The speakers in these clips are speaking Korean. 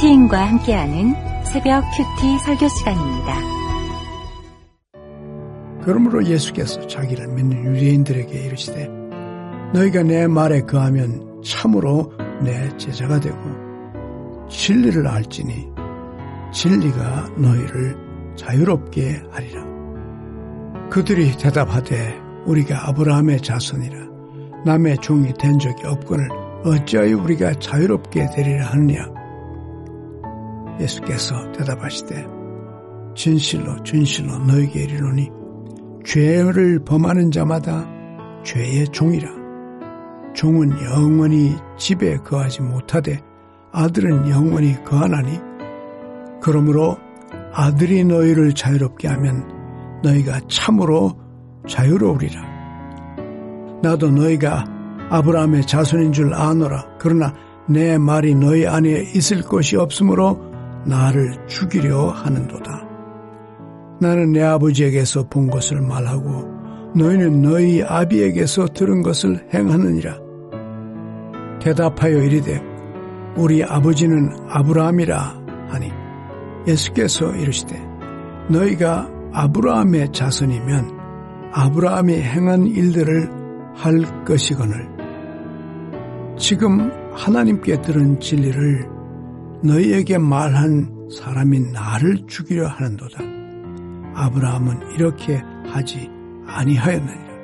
큐티인과 함께하는 새벽 큐티 설교 시간입니다. 그러므로 예수께서 자기를 믿는 유대인들에게 이르시되 너희가 내 말에 거하면 참으로 내 제자가 되고 진리를 알지니 진리가 너희를 자유롭게 하리라. 그들이 대답하되 우리가 아브라함의 자손이라 남의 종이 된 적이 없거늘 어찌하여 우리가 자유롭게 되리라 하느냐. 예수께서 대답하시되 진실로 진실로 너희에게 이르노니 죄를 범하는 자마다 죄의 종이라. 종은 영원히 집에 거하지 못하되 아들은 영원히 거하나니 그러므로 아들이 너희를 자유롭게 하면 너희가 참으로 자유로우리라. 나도 너희가 아브라함의 자손인 줄 아노라. 그러나 내 말이 너희 안에 있을 것이 없으므로 나를 죽이려 하는도다. 나는 내 아버지에게서 본 것을 말하고 너희는 너희 아비에게서 들은 것을 행하느니라. 대답하여 이르되 우리 아버지는 아브라함이라 하니 예수께서 이르시되 너희가 아브라함의 자손이면 아브라함이 행한 일들을 할 것이거늘 지금 하나님께 들은 진리를 너희에게 말한 사람이 나를 죽이려 하는도다. 아브라함은 이렇게 하지 아니하였느니라.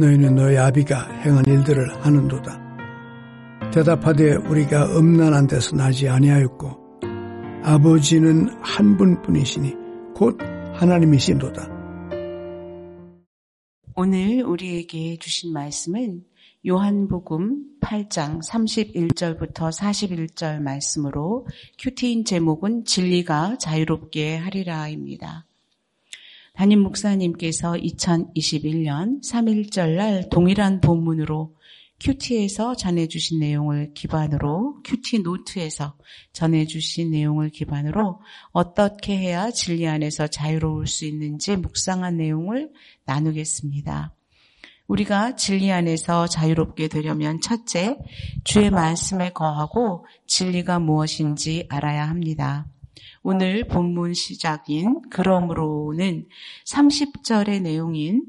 너희는 너희 아비가 행한 일들을 하는도다. 대답하되 우리가 음란한 데서 나지 아니하였고 아버지는 한 분뿐이시니 곧 하나님이신도다. 오늘 우리에게 주신 말씀은 요한복음 8장 31절부터 41절 말씀으로 큐티인 제목은 진리가 자유롭게 하리라입니다. 담임 목사님께서 2021년 3.1절날 동일한 본문으로 큐티에서 전해주신 내용을 기반으로 큐티 노트에서 전해주신 내용을 기반으로 어떻게 해야 진리 안에서 자유로울 수 있는지 묵상한 내용을 나누겠습니다. 우리가 진리 안에서 자유롭게 되려면 첫째, 주의 말씀에 거하고 진리가 무엇인지 알아야 합니다. 오늘 본문 시작인 그러므로는 30절의 내용인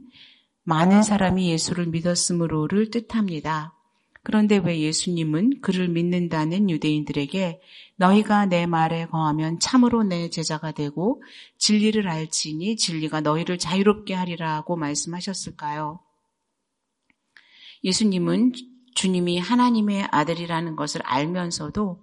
많은 사람이 예수를 믿었으므로를 뜻합니다. 그런데 왜 예수님은 그를 믿는다는 유대인들에게 너희가 내 말에 거하면 참으로 내 제자가 되고 진리를 알지니 진리가 너희를 자유롭게 하리라고 말씀하셨을까요? 예수님은 주님이 하나님의 아들이라는 것을 알면서도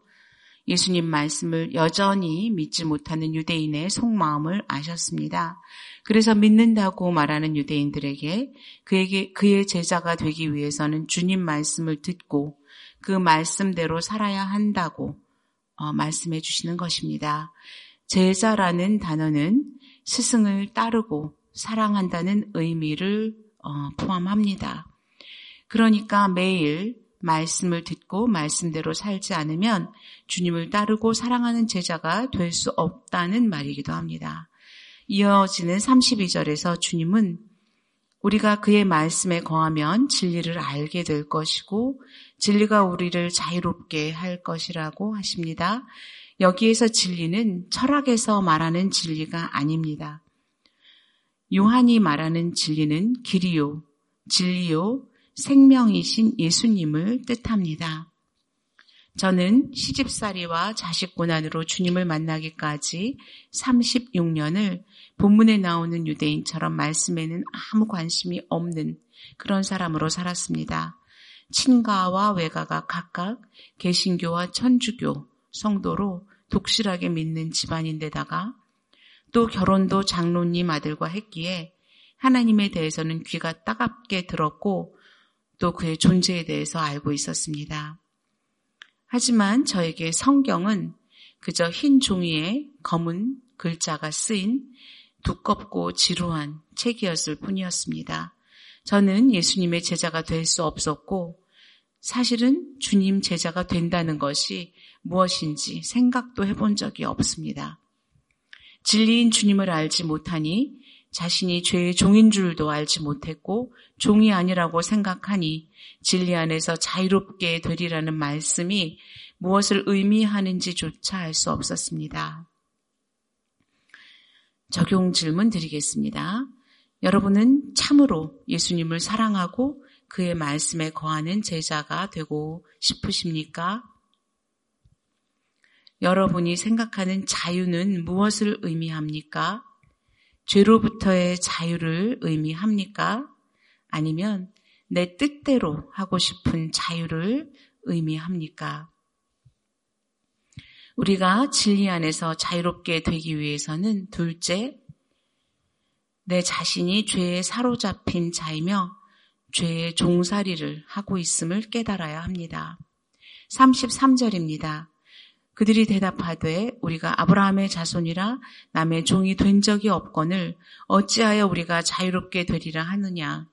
예수님 말씀을 여전히 믿지 못하는 유대인의 속마음을 아셨습니다. 그래서 믿는다고 말하는 유대인들에게 그의 제자가 되기 위해서는 주님 말씀을 듣고 그 말씀대로 살아야 한다고 말씀해 주시는 것입니다. 제자라는 단어는 스승을 따르고 사랑한다는 의미를 포함합니다. 그러니까 매일 말씀을 듣고 말씀대로 살지 않으면 주님을 따르고 사랑하는 제자가 될 수 없다는 말이기도 합니다. 이어지는 32절에서 주님은 우리가 그의 말씀에 거하면 진리를 알게 될 것이고 진리가 우리를 자유롭게 할 것이라고 하십니다. 여기에서 진리는 철학에서 말하는 진리가 아닙니다. 요한이 말하는 진리는 길이요, 진리요, 생명이신 예수님을 뜻합니다. 저는 시집살이와 자식 고난으로 주님을 만나기까지 36년을 본문에 나오는 유대인처럼 말씀에는 아무 관심이 없는 그런 사람으로 살았습니다. 친가와 외가가 각각 개신교와 천주교, 성도로 독실하게 믿는 집안인데다가 또 결혼도 장로님 아들과 했기에 하나님에 대해서는 귀가 따갑게 들었고 또 그의 존재에 대해서 알고 있었습니다. 하지만 저에게 성경은 그저 흰 종이에 검은 글자가 쓰인 두껍고 지루한 책이었을 뿐이었습니다. 저는 예수님의 제자가 될 수 없었고 사실은 주님 제자가 된다는 것이 무엇인지 생각도 해본 적이 없습니다. 진리인 주님을 알지 못하니 자신이 죄의 종인 줄도 알지 못했고 종이 아니라고 생각하니 진리 안에서 자유롭게 되리라는 말씀이 무엇을 의미하는지조차 알 수 없었습니다. 적용 질문 드리겠습니다. 여러분은 참으로 예수님을 사랑하고 그의 말씀에 거하는 제자가 되고 싶으십니까? 여러분이 생각하는 자유는 무엇을 의미합니까? 죄로부터의 자유를 의미합니까? 아니면 내 뜻대로 하고 싶은 자유를 의미합니까? 우리가 진리 안에서 자유롭게 되기 위해서는 둘째, 내 자신이 죄에 사로잡힌 자이며 죄의 종살이를 하고 있음을 깨달아야 합니다. 33절입니다. 그들이 대답하되 우리가 아브라함의 자손이라 남의 종이 된 적이 없거늘 어찌하여 우리가 자유롭게 되리라 하느냐.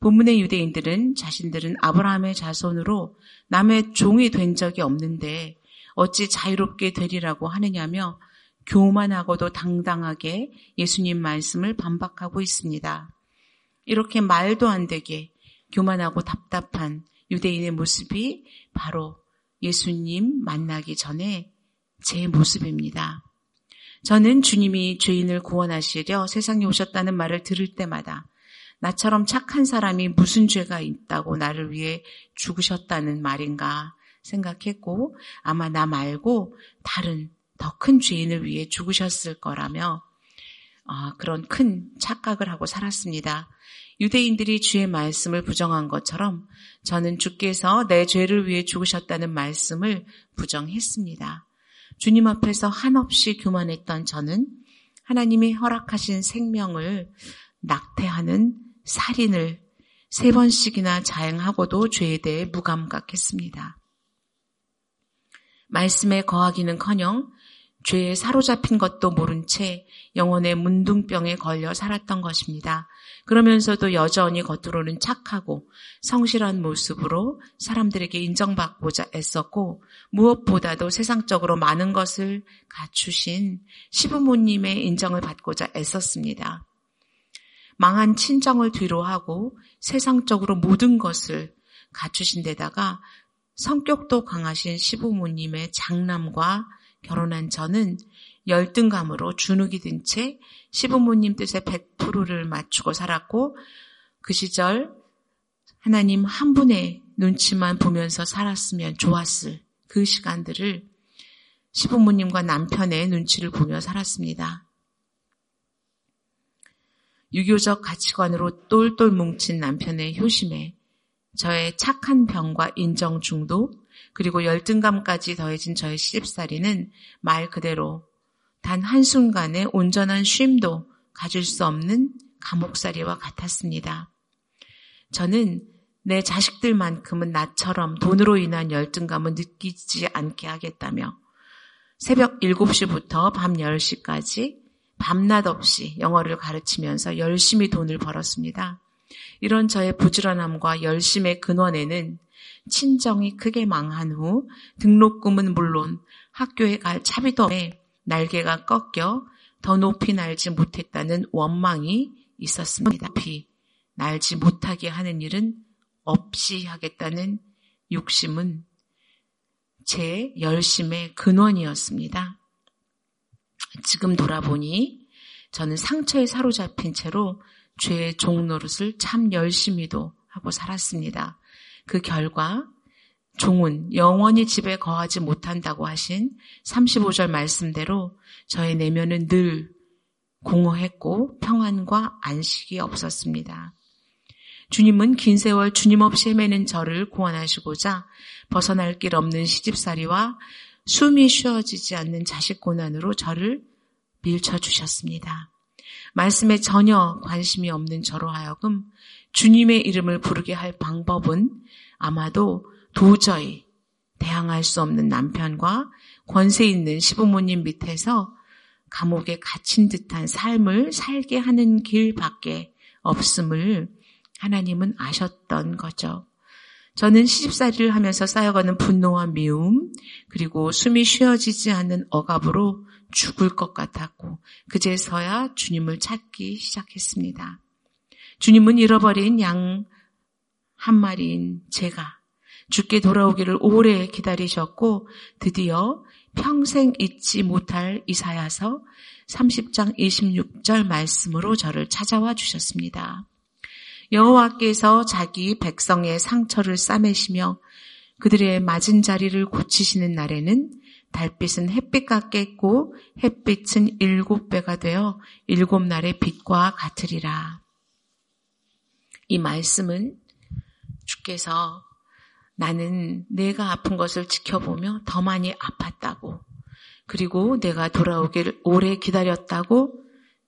본문의 유대인들은 자신들은 아브라함의 자손으로 남의 종이 된 적이 없는데 어찌 자유롭게 되리라고 하느냐며 교만하고도 당당하게 예수님 말씀을 반박하고 있습니다. 이렇게 말도 안 되게 교만하고 답답한 유대인의 모습이 바로 예수님 만나기 전에 제 모습입니다. 저는 주님이 죄인을 구원하시려 세상에 오셨다는 말을 들을 때마다 나처럼 착한 사람이 무슨 죄가 있다고 나를 위해 죽으셨다는 말인가 생각했고 아마 나 말고 다른 더 큰 죄인을 위해 죽으셨을 거라며 그런 큰 착각을 하고 살았습니다. 유대인들이 주의 말씀을 부정한 것처럼 저는 주께서 내 죄를 위해 죽으셨다는 말씀을 부정했습니다. 주님 앞에서 한없이 교만했던 저는 하나님이 허락하신 생명을 낙태하는 살인을 3번씩이나 자행하고도 죄에 대해 무감각했습니다. 말씀에 거하기는커녕 죄에 사로잡힌 것도 모른 채 영혼의 문둥병에 걸려 살았던 것입니다. 그러면서도 여전히 겉으로는 착하고 성실한 모습으로 사람들에게 인정받고자 애썼고 무엇보다도 세상적으로 많은 것을 갖추신 시부모님의 인정을 받고자 애썼습니다. 망한 친정을 뒤로하고 세상적으로 모든 것을 갖추신 데다가 성격도 강하신 시부모님의 장남과 결혼한 저는 열등감으로 주눅이 든 채 시부모님 뜻에 100%를 맞추고 살았고 그 시절 하나님 한 분의 눈치만 보면서 살았으면 좋았을 그 시간들을 시부모님과 남편의 눈치를 보며 살았습니다. 유교적 가치관으로 똘똘 뭉친 남편의 효심에 저의 착한 병과 인정 중독 그리고 열등감까지 더해진 저의 시집살이는 말 그대로 단 한순간의 온전한 쉼도 가질 수 없는 감옥살이와 같았습니다. 저는 내 자식들만큼은 나처럼 돈으로 인한 열등감을 느끼지 않게 하겠다며 새벽 7시부터 밤 10시까지 밤낮 없이 영어를 가르치면서 열심히 돈을 벌었습니다. 이런 저의 부지런함과 열심의 근원에는 친정이 크게 망한 후 등록금은 물론 학교에 갈 차비도 없에 날개가 꺾여 더 높이 날지 못했다는 원망이 있었습니다. 높이 날지 못하게 하는 일은 없이 하겠다는 욕심은 제 열심의 근원이었습니다. 지금 돌아보니 저는 상처에 사로잡힌 채로 죄의 종노릇을 참 열심히도 하고 살았습니다. 그 결과 종은 영원히 집에 거하지 못한다고 하신 35절 말씀대로 저의 내면은 늘 공허했고 평안과 안식이 없었습니다. 주님은 긴 세월 주님 없이 헤매는 저를 구원하시고자 벗어날 길 없는 시집살이와 숨이 쉬어지지 않는 자식 고난으로 저를 밀쳐주셨습니다. 말씀에 전혀 관심이 없는 저로 하여금 주님의 이름을 부르게 할 방법은 아마도 도저히 대항할 수 없는 남편과 권세 있는 시부모님 밑에서 감옥에 갇힌 듯한 삶을 살게 하는 길밖에 없음을 하나님은 아셨던 거죠. 저는 시집살이를 하면서 쌓여가는 분노와 미움 그리고 숨이 쉬어지지 않는 억압으로 죽을 것 같았고 그제서야 주님을 찾기 시작했습니다. 주님은 잃어버린 양 한 마리인 제가 주께 돌아오기를 오래 기다리셨고 드디어 평생 잊지 못할 이사야서 30장 26절 말씀으로 저를 찾아와 주셨습니다. 여호와께서 자기 백성의 상처를 싸매시며 그들의 맞은 자리를 고치시는 날에는 달빛은 햇빛 같겠고 햇빛은 7배가 되어 7날의 빛과 같으리라. 이 말씀은 주께서 나는 내가 아픈 것을 지켜보며 더 많이 아팠다고 그리고 내가 돌아오기를 오래 기다렸다고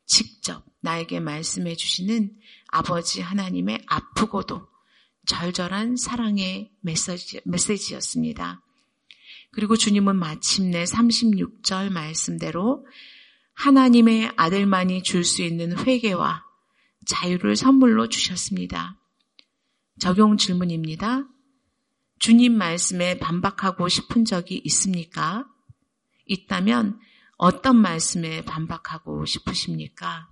직접 나에게 말씀해 주시는 아버지 하나님의 아프고도 절절한 사랑의 메시지였습니다. 그리고 주님은 마침내 36절 말씀대로 하나님의 아들만이 줄 수 있는 회개와 자유를 선물로 주셨습니다. 적용 질문입니다. 주님 말씀에 반박하고 싶은 적이 있습니까? 있다면 어떤 말씀에 반박하고 싶으십니까?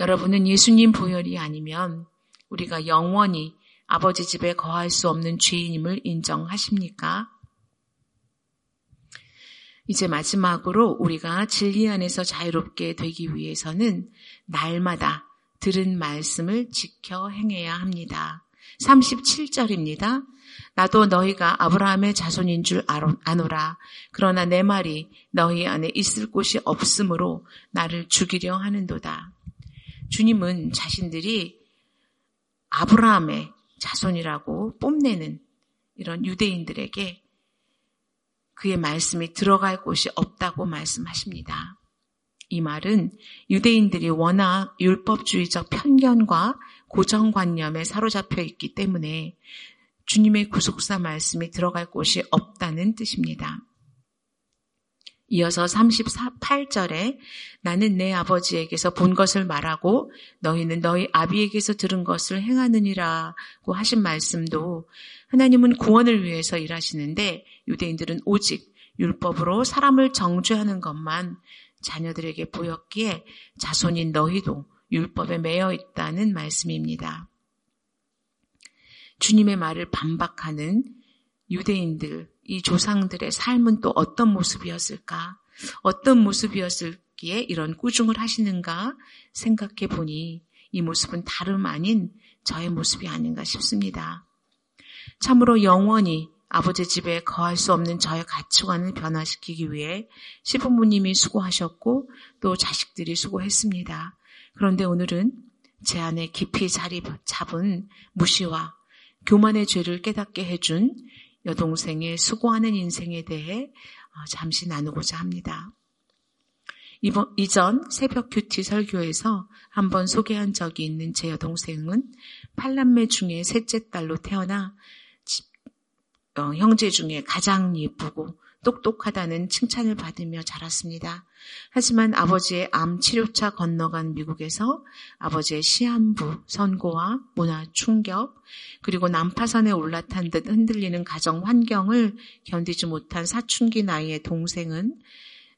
여러분은 예수님 보혈이 아니면 우리가 영원히 아버지 집에 거할 수 없는 죄인임을 인정하십니까? 이제 마지막으로 우리가 진리 안에서 자유롭게 되기 위해서는 날마다 들은 말씀을 지켜 행해야 합니다. 37절입니다. 나도 너희가 아브라함의 자손인 줄 아노라. 그러나 내 말이 너희 안에 있을 곳이 없으므로 나를 죽이려 하는도다. 주님은 자신들이 아브라함의 자손이라고 뽐내는 이런 유대인들에게 그의 말씀이 들어갈 곳이 없다고 말씀하십니다. 이 말은 유대인들이 워낙 율법주의적 편견과 고정관념에 사로잡혀 있기 때문에 주님의 구속사 말씀이 들어갈 곳이 없다는 뜻입니다. 이어서 38절에 나는 내 아버지에게서 본 것을 말하고 너희는 너희 아비에게서 들은 것을 행하느니라고 하신 말씀도 하나님은 구원을 위해서 일하시는데 유대인들은 오직 율법으로 사람을 정죄하는 것만 자녀들에게 보였기에 자손인 너희도 율법에 매여 있다는 말씀입니다. 주님의 말을 반박하는 유대인들, 이 조상들의 삶은 또 어떤 모습이었을까? 어떤 모습이었기에 이런 꾸중을 하시는가 생각해 보니 이 모습은 다름 아닌 저의 모습이 아닌가 싶습니다. 참으로 영원히 아버지 집에 거할 수 없는 저의 가치관을 변화시키기 위해 시부모님이 수고하셨고 또 자식들이 수고했습니다. 그런데 오늘은 제 안에 깊이 자리 잡은 무시와 교만의 죄를 깨닫게 해준 여동생의 수고하는 인생에 대해 잠시 나누고자 합니다. 이전 새벽 큐티 설교에서 한번 소개한 적이 있는 제 여동생은 8남매 중에 셋째 딸로 태어나 형제 중에 가장 예쁘고 똑똑하다는 칭찬을 받으며 자랐습니다. 하지만 아버지의 암 치료차 건너간 미국에서 아버지의 시한부 선고와 문화 충격 그리고 난파선에 올라탄 듯 흔들리는 가정 환경을 견디지 못한 사춘기 나이의 동생은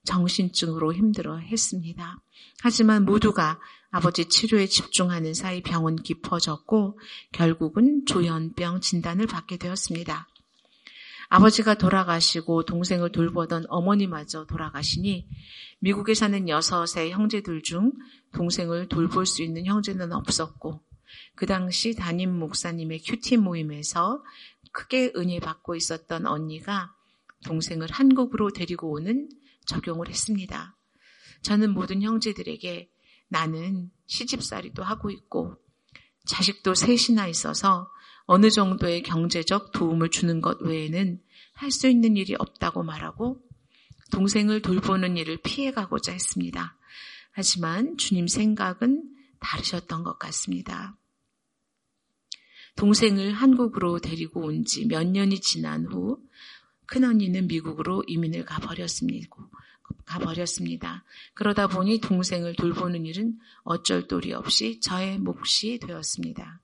정신증으로 힘들어 했습니다. 하지만 모두가 아버지 치료에 집중하는 사이 병은 깊어졌고 결국은 조현병 진단을 받게 되었습니다. 아버지가 돌아가시고 동생을 돌보던 어머니마저 돌아가시니 미국에 사는 6의 형제들 중 동생을 돌볼 수 있는 형제는 없었고 그 당시 담임 목사님의 큐티 모임에서 크게 은혜 받고 있었던 언니가 동생을 한국으로 데리고 오는 적용을 했습니다. 저는 모든 형제들에게 나는 시집살이도 하고 있고 자식도 셋이나 있어서 어느 정도의 경제적 도움을 주는 것 외에는 할 수 있는 일이 없다고 말하고 동생을 돌보는 일을 피해가고자 했습니다. 하지만 주님 생각은 다르셨던 것 같습니다. 동생을 한국으로 데리고 온 지 몇 년이 지난 후 큰언니는 미국으로 이민을 가버렸습니다. 그러다 보니 동생을 돌보는 일은 어쩔 도리 없이 저의 몫이 되었습니다.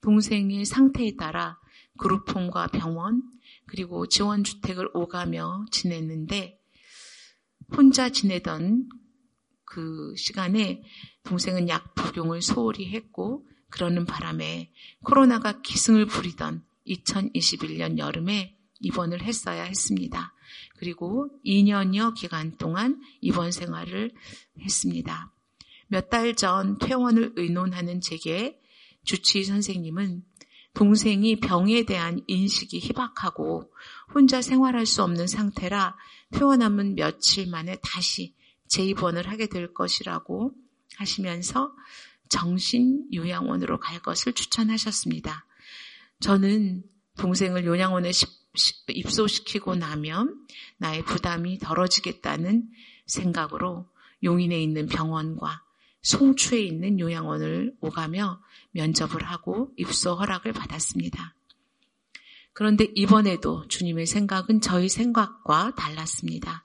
동생의 상태에 따라 그룹홈과 병원 그리고 지원주택을 오가며 지냈는데 혼자 지내던 그 시간에 동생은 약 복용을 소홀히 했고, 그러는 바람에 코로나가 기승을 부리던 2021년 여름에 입원을 했어야 했습니다. 그리고 2년여 기간 동안 입원 생활을 했습니다. 몇 달 전 퇴원을 의논하는 제게 주치의 선생님은 동생이 병에 대한 인식이 희박하고 혼자 생활할 수 없는 상태라 퇴원하면 며칠 만에 다시 재입원을 하게 될 것이라고 하시면서 정신요양원으로 갈 것을 추천하셨습니다. 저는 동생을 요양원에 입소시키고 나면 나의 부담이 덜어지겠다는 생각으로 용인에 있는 병원과 송추에 있는 요양원을 오가며 면접을 하고 입소 허락을 받았습니다. 그런데 이번에도 주님의 생각은 저희 생각과 달랐습니다.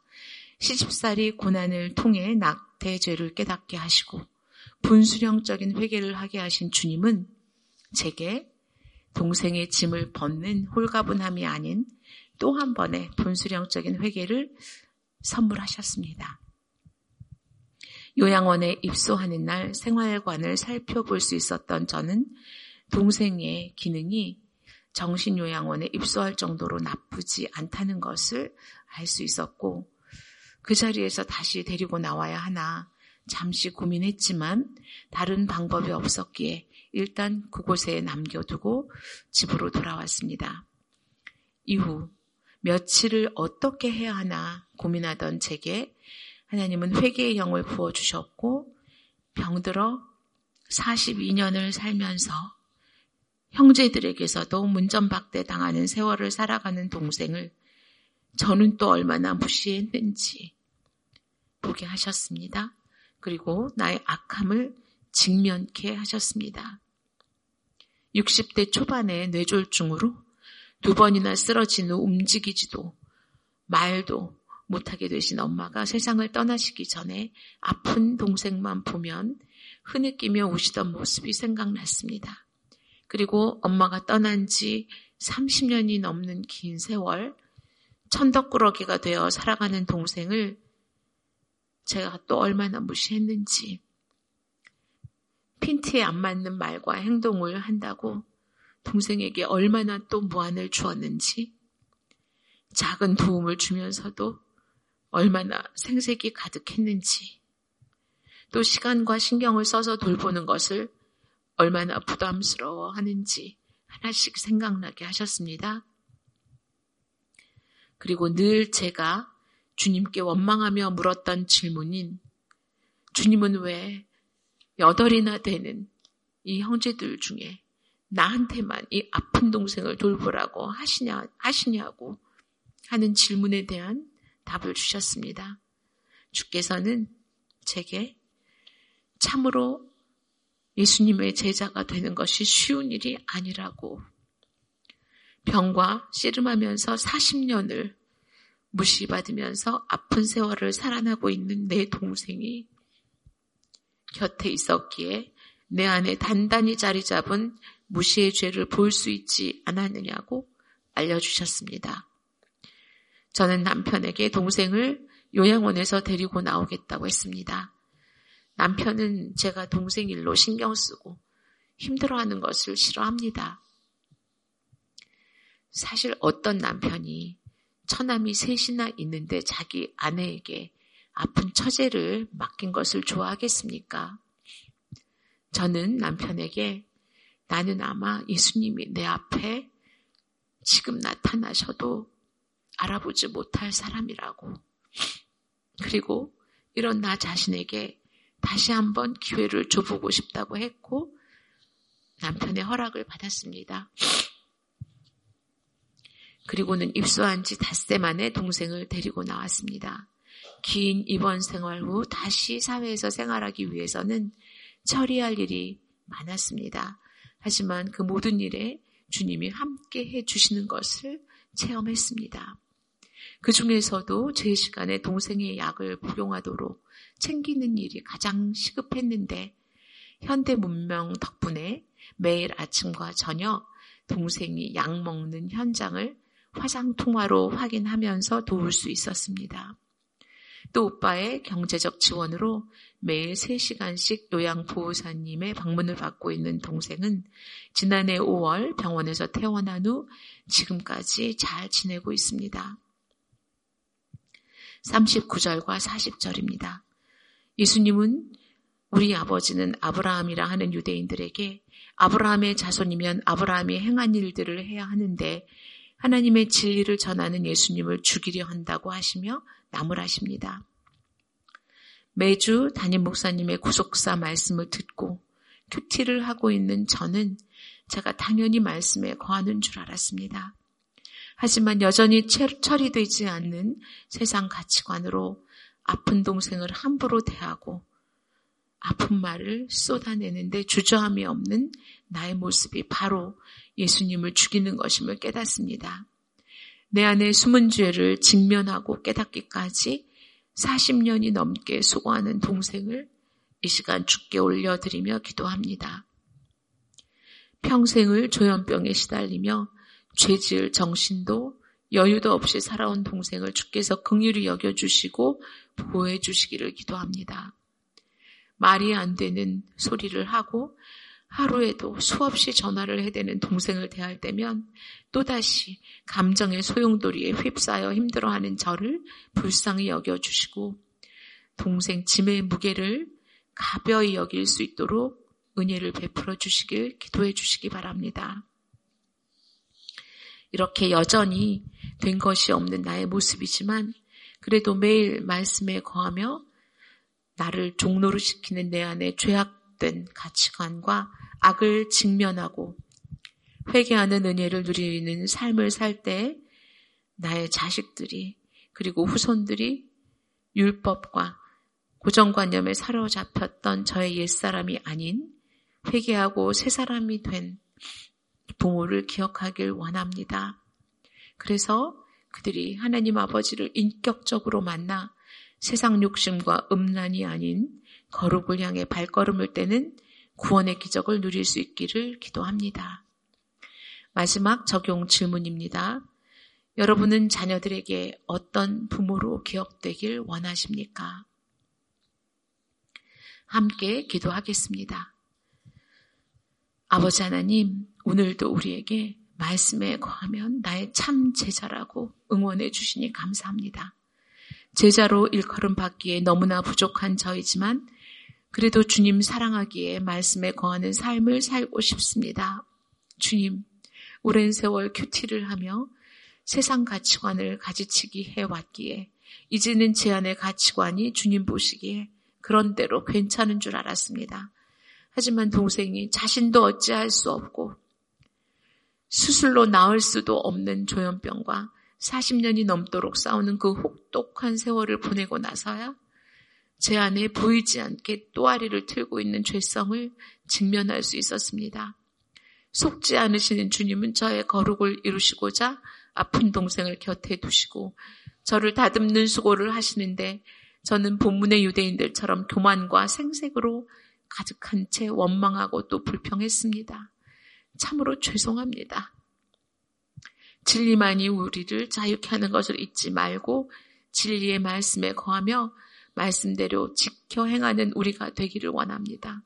시집살이 고난을 통해 낙태죄를 깨닫게 하시고 분수령적인 회개를 하게 하신 주님은 제게 동생의 짐을 벗는 홀가분함이 아닌 또 한 번의 분수령적인 회개를 선물하셨습니다. 요양원에 입소하는 날 생활관을 살펴볼 수 있었던 저는 동생의 기능이 정신요양원에 입소할 정도로 나쁘지 않다는 것을 알 수 있었고, 그 자리에서 다시 데리고 나와야 하나 잠시 고민했지만 다른 방법이 없었기에 일단 그곳에 남겨두고 집으로 돌아왔습니다. 이후 며칠을 어떻게 해야 하나 고민하던 제게 하나님은 회개의 영을 부어주셨고, 병들어 42년을 살면서 형제들에게서도 문전박대 당하는 세월을 살아가는 동생을 저는 또 얼마나 무시했는지 보게 하셨습니다. 그리고 나의 악함을 직면케 하셨습니다. 60대 초반의 뇌졸중으로 2번이나 쓰러진 후 움직이지도 말도 못하게 되신 엄마가 세상을 떠나시기 전에 아픈 동생만 보면 흐느끼며 우시던 모습이 생각났습니다. 그리고 엄마가 떠난 지 30년이 넘는 긴 세월, 천덕꾸러기가 되어 살아가는 동생을 제가 또 얼마나 무시했는지, 핀트에 안 맞는 말과 행동을 한다고 동생에게 얼마나 또 무안을 주었는지, 작은 도움을 주면서도 얼마나 생색이 가득했는지, 또 시간과 신경을 써서 돌보는 것을 얼마나 부담스러워하는지 하나씩 생각나게 하셨습니다. 그리고 늘 제가 주님께 원망하며 물었던 질문인, 주님은 왜 8이나 되는 이 형제들 중에 나한테만 이 아픈 동생을 돌보라고 하시냐고 하는 질문에 대한 답을 주셨습니다. 주께서는 제게 참으로 예수님의 제자가 되는 것이 쉬운 일이 아니라고, 병과 씨름하면서 40년을 무시받으면서 아픈 세월을 살아나고 있는 내 동생이 곁에 있었기에 내 안에 단단히 자리 잡은 무시의 죄를 볼 수 있지 않았느냐고 알려주셨습니다. 저는 남편에게 동생을 요양원에서 데리고 나오겠다고 했습니다. 남편은 제가 동생 일로 신경 쓰고 힘들어하는 것을 싫어합니다. 사실 어떤 남편이 처남이 셋이나 있는데 자기 아내에게 아픈 처제를 맡긴 것을 좋아하겠습니까? 저는 남편에게 나는 아마 예수님이 내 앞에 지금 나타나셔도 알아보지 못할 사람이라고, 그리고 이런 나 자신에게 다시 한번 기회를 줘보고 싶다고 했고, 남편의 허락을 받았습니다. 그리고는 입소한 지 닷새 만에 동생을 데리고 나왔습니다. 긴 입원 생활 후 다시 사회에서 생활하기 위해서는 처리할 일이 많았습니다. 하지만 그 모든 일에 주님이 함께 해주시는 것을 체험했습니다. 그 중에서도 제 시간에 동생의 약을 복용하도록 챙기는 일이 가장 시급했는데, 현대 문명 덕분에 매일 아침과 저녁 동생이 약 먹는 현장을 화상통화로 확인하면서 도울 수 있었습니다. 또 오빠의 경제적 지원으로 매일 3시간씩 요양보호사님의 방문을 받고 있는 동생은 지난해 5월 병원에서 퇴원한 후 지금까지 잘 지내고 있습니다. 39절과 40절입니다. 예수님은 우리 아버지는 아브라함이라 하는 유대인들에게 아브라함의 자손이면 아브라함이 행한 일들을 해야 하는데 하나님의 진리를 전하는 예수님을 죽이려 한다고 하시며 나무라십니다. 매주 담임 목사님의 구속사 말씀을 듣고 큐티를 하고 있는 저는 제가 당연히 말씀에 거하는 줄 알았습니다. 하지만 여전히 처리되지 않는 세상 가치관으로 아픈 동생을 함부로 대하고 아픈 말을 쏟아내는데 주저함이 없는 나의 모습이 바로 예수님을 죽이는 것임을 깨닫습니다. 내 안의 숨은 죄를 직면하고 깨닫기까지 40년이 넘게 수고하는 동생을 이 시간 주께 올려드리며 기도합니다. 평생을 조현병에 시달리며 죄지을 정신도 여유도 없이 살아온 동생을 주께서 긍휼히 여겨주시고 보호해 주시기를 기도합니다. 말이 안 되는 소리를 하고 하루에도 수없이 전화를 해대는 동생을 대할 때면 또다시 감정의 소용돌이에 휩싸여 힘들어하는 저를 불쌍히 여겨주시고 동생 짐의 무게를 가벼이 여길 수 있도록 은혜를 베풀어 주시길 기도해 주시기 바랍니다. 이렇게 여전히 된 것이 없는 나의 모습이지만 그래도 매일 말씀에 거하며 나를 종노릇시키는 내 안의 죄악된 가치관과 악을 직면하고 회개하는 은혜를 누리는 삶을 살 때 나의 자식들이 그리고 후손들이 율법과 고정관념에 사로잡혔던 저의 옛사람이 아닌 회개하고 새사람이 된 부모를 기억하길 원합니다. 그래서 그들이 하나님 아버지를 인격적으로 만나 세상 욕심과 음란이 아닌 거룩을 향해 발걸음을 떼는 구원의 기적을 누릴 수 있기를 기도합니다. 마지막 적용 질문입니다. 여러분은 자녀들에게 어떤 부모로 기억되길 원하십니까? 함께 기도하겠습니다. 아버지 하나님, 오늘도 우리에게 말씀에 거하면 나의 참 제자라고 응원해 주시니 감사합니다. 제자로 일컬음 받기에 너무나 부족한 저이지만 그래도 주님 사랑하기에 말씀에 거하는 삶을 살고 싶습니다. 주님, 오랜 세월 큐티를 하며 세상 가치관을 가지치기 해왔기에 이제는 제 안의 가치관이 주님 보시기에 그런대로 괜찮은 줄 알았습니다. 하지만 동생이 자신도 어찌할 수 없고 수술로 나을 수도 없는 조현병과 40년이 넘도록 싸우는 그 혹독한 세월을 보내고 나서야 제 안에 보이지 않게 또아리를 틀고 있는 죄성을 직면할 수 있었습니다. 속지 않으시는 주님은 저의 거룩을 이루시고자 아픈 동생을 곁에 두시고 저를 다듬는 수고를 하시는데 저는 본문의 유대인들처럼 교만과 생색으로 가득한 채 원망하고 또 불평했습니다. 참으로 죄송합니다. 진리만이 우리를 자유케 하는 것을 잊지 말고 진리의 말씀에 거하며 말씀대로 지켜 행하는 우리가 되기를 원합니다.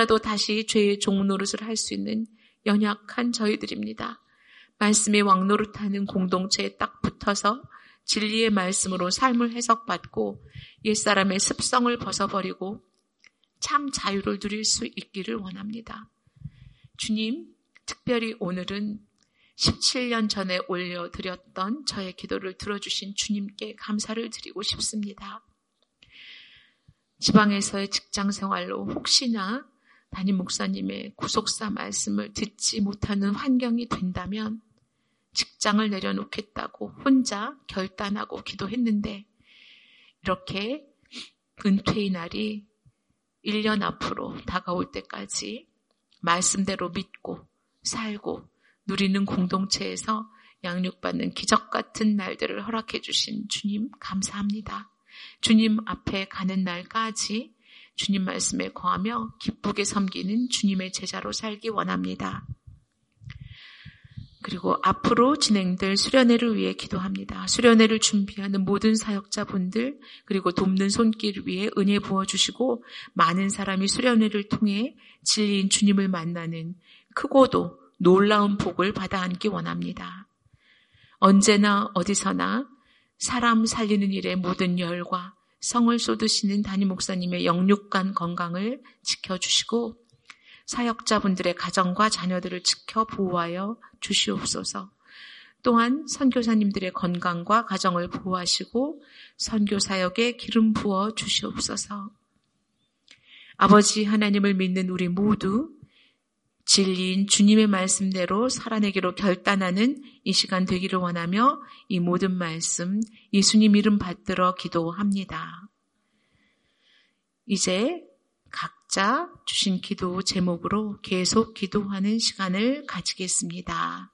언제라도 다시 죄의 종노릇을 할 수 있는 연약한 저희들입니다. 말씀의 왕노릇하는 공동체에 딱 붙어서 진리의 말씀으로 삶을 해석받고 옛사람의 습성을 벗어버리고 참 자유를 누릴 수 있기를 원합니다. 주님, 특별히 오늘은 17년 전에 올려드렸던 저의 기도를 들어주신 주님께 감사를 드리고 싶습니다. 지방에서의 직장생활로 혹시나 담임 목사님의 구속사 말씀을 듣지 못하는 환경이 된다면 직장을 내려놓겠다고 혼자 결단하고 기도했는데 이렇게 은퇴의 날이 1년 앞으로 다가올 때까지 말씀대로 믿고 살고 누리는 공동체에서 양육받는 기적 같은 날들을 허락해 주신 주님 감사합니다. 주님 앞에 가는 날까지 주님 말씀에 거하며 기쁘게 섬기는 주님의 제자로 살기 원합니다. 그리고 앞으로 진행될 수련회를 위해 기도합니다. 수련회를 준비하는 모든 사역자분들, 그리고 돕는 손길 위에 은혜 부어주시고 많은 사람이 수련회를 통해 진리인 주님을 만나는 크고도 놀라운 복을 받아 안기 원합니다. 언제나 어디서나 사람 살리는 일에 모든 열과 성을 쏟으시는 담임 목사님의 영육간 건강을 지켜주시고 사역자분들의 가정과 자녀들을 지켜 보호하여 주시옵소서. 또한 선교사님들의 건강과 가정을 보호하시고 선교사역에 기름 부어 주시옵소서. 아버지 하나님을 믿는 우리 모두 진리인 주님의 말씀대로 살아내기로 결단하는 이 시간 되기를 원하며 이 모든 말씀 예수님 이름 받들어 기도합니다. 이제 각자 주신 기도 제목으로 계속 기도하는 시간을 가지겠습니다.